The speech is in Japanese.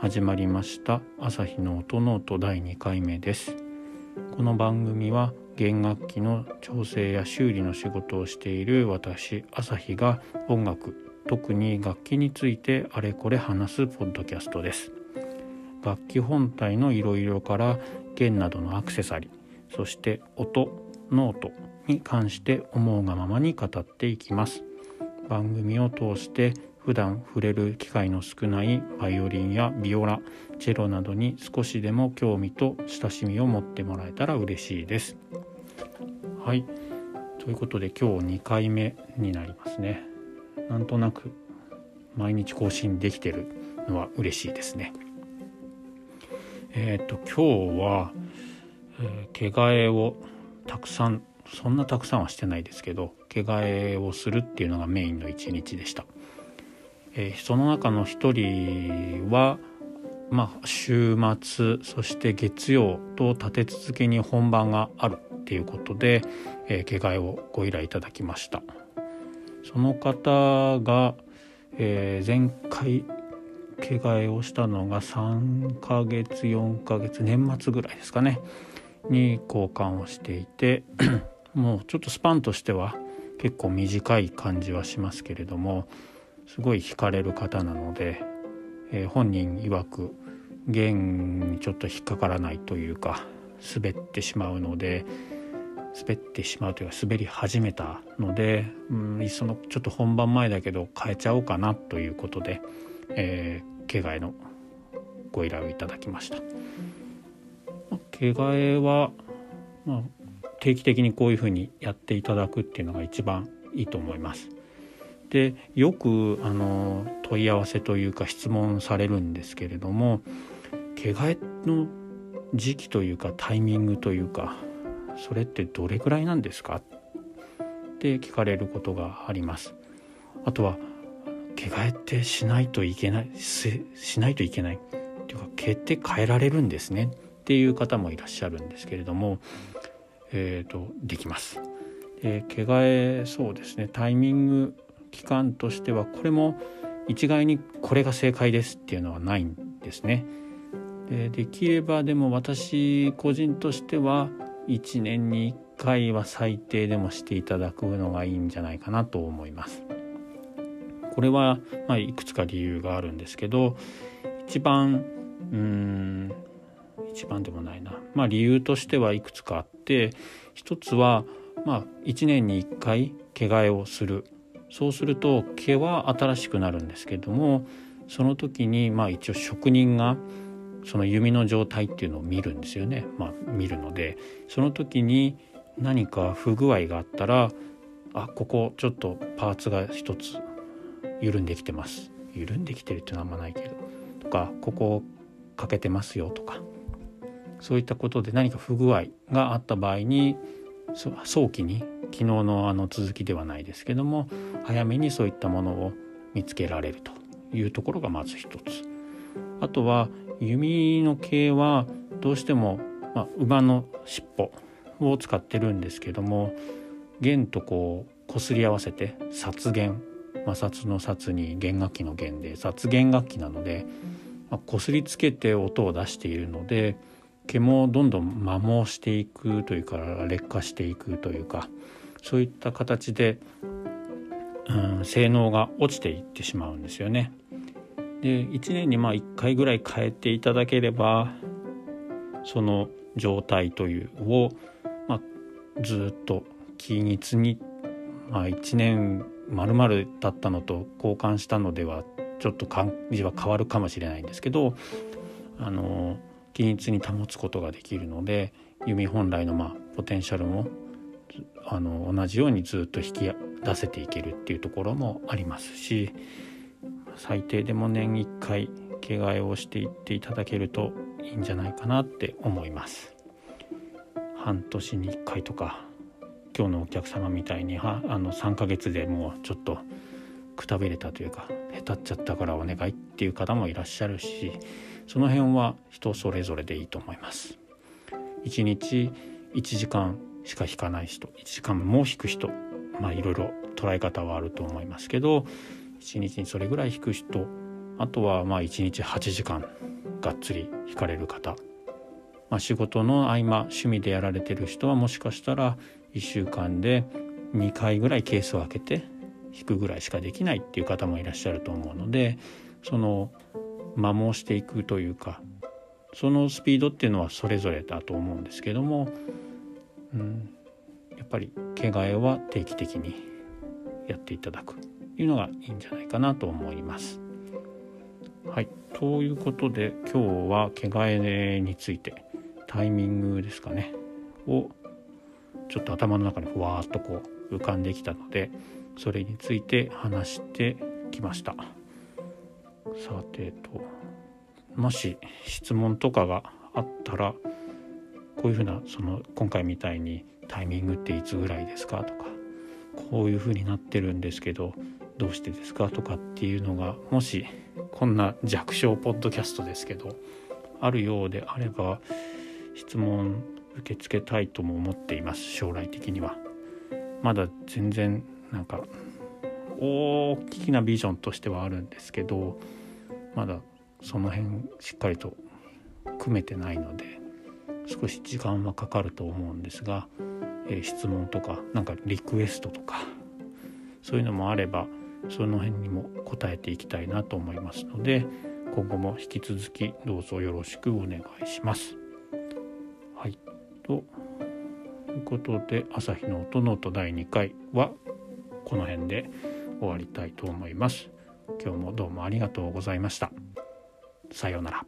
始まりました朝日の音ノート第2回目です。この番組は弦楽器の調整や修理の仕事をしている私朝日が音楽、特に楽器についてあれこれ話すポッドキャストです。楽器本体のいろいろから弦などのアクセサリー、そして音、ノートに関して思うがままに語っていきます。番組を通して普段触れる機会の少ないバイオリンやビオラ、チェロなどに少しでも興味と親しみを持ってもらえたら嬉しいです。はい、ということで今日2回目になりますね。なんとなく毎日更新できてるのは嬉しいですね。今日は、毛替えをたくさん、そんなたくさんはしてないですけど、毛替えをするっていうのがメインの一日でした。その中の一人は、週末、そして月曜と立て続けに本番があるっていうことで、毛替えをご依頼いただきました。その方が、前回毛替えをしたのが3ヶ月4ヶ月年末ぐらいですかねに交換をしていてもうちょっとスパンとしては結構短い感じはしますけれども、すごい惹かれる方なので、本人曰く弦にちょっと引っかからないというか滑り始めたので、そのちょっと本番前だけど変えちゃおうかなということで、毛替えのご依頼をいただきました。毛替えは、定期的にこういうふうにやっていただくっていうのが一番いいと思います。でよく問い合わせというか質問されるんですけれども、毛替えの時期というかタイミングというかそれってどれくらいなんですかって聞かれることがあります。あとは毛替えってしないといけないっていうか、毛って変えられるんですねっていう方もいらっしゃるんですけれども、できます。毛替え、そうですね、タイミング、期間としてはこれも一概にこれが正解ですっていうのはないんですね。 できれば、でも私個人としては1年に1回は最低でもしていただくのがいいんじゃないかなと思います。これは、いくつか理由があるんですけど、理由としてはいくつかあって、一つは、1年に1回毛替えをする。そうすると毛は新しくなるんですけども、その時に一応職人がその弓の状態っていうのを見るんですよね。見るので、その時に何か不具合があったら、ここちょっとパーツが一つ緩んできてます、緩んできてるっていうのはあんまないけどとか、ここ欠けてますよとか、そういったことで何か不具合があった場合に早期に、昨日の続きではないですけども、早めにそういったものを見つけられるというところがまず一つ。あとは弓の毛はどうしても、馬の尻尾を使ってるんですけども、弦と擦り合わせて擦弦、摩擦の擦に弦楽器の弦で擦弦楽器なので、擦りつけて音を出しているので、毛もどんどん摩耗していくというか劣化していくというか、そういった形で、性能が落ちていってしまうんですよね。で、1年に1回ぐらい変えていただければ、その状態というを、ずっと均一に、1年丸々経ったのと交換したのではちょっと感じは変わるかもしれないんですけど、均一に保つことができるので、弓本来のポテンシャルも同じようにずっと引き出せていけるっていうところもありますし、最低でも年1回毛替えをしていっていただけるといいんじゃないかなって思います。半年に1回とか、今日のお客様みたいに3ヶ月でもうちょっとくたびれたというか、へたっちゃったからお願いっていう方もいらっしゃるし、その辺は人それぞれでいいと思います。1日1時間しか引かない人、1時間も引く人、いろいろ捉え方はあると思いますけど、1日にそれぐらい引く人、あとは1日8時間がっつり惹かれる方、仕事の合間趣味でやられてる人はもしかしたら1週間で2回ぐらいケースを開けて引くぐらいしかできないっていう方もいらっしゃると思うので、その摩耗していくというか、そのスピードっていうのはそれぞれだと思うんですけども、やっぱり毛替えは定期的にやっていただくというのがいいんじゃないかなと思います。はい、ということで今日は毛替えについて、タイミングですかねをちょっと頭の中にふわーっとこう浮かんできたので、それについて話してきました。さてと、もし質問とかがあったら、こういうふうな今回みたいにタイミングっていつぐらいですかとか、こういうふうになってるんですけどどうしてですかとかっていうのが、もしこんな弱小ポッドキャストですけどあるようであれば、質問受け付けたいとも思っています。将来的にはまだ全然なんか大きなビジョンとしてはあるんですけど、まだその辺しっかりと組めてないので少し時間はかかると思うんですが、質問とかなんかリクエストとかそういうのもあれば、その辺にも答えていきたいなと思いますので、今後も引き続きどうぞよろしくお願いします。はい、ということで朝日の音ノート第2回はこの辺で終わりたいと思います。今日もどうもありがとうございました。さようなら。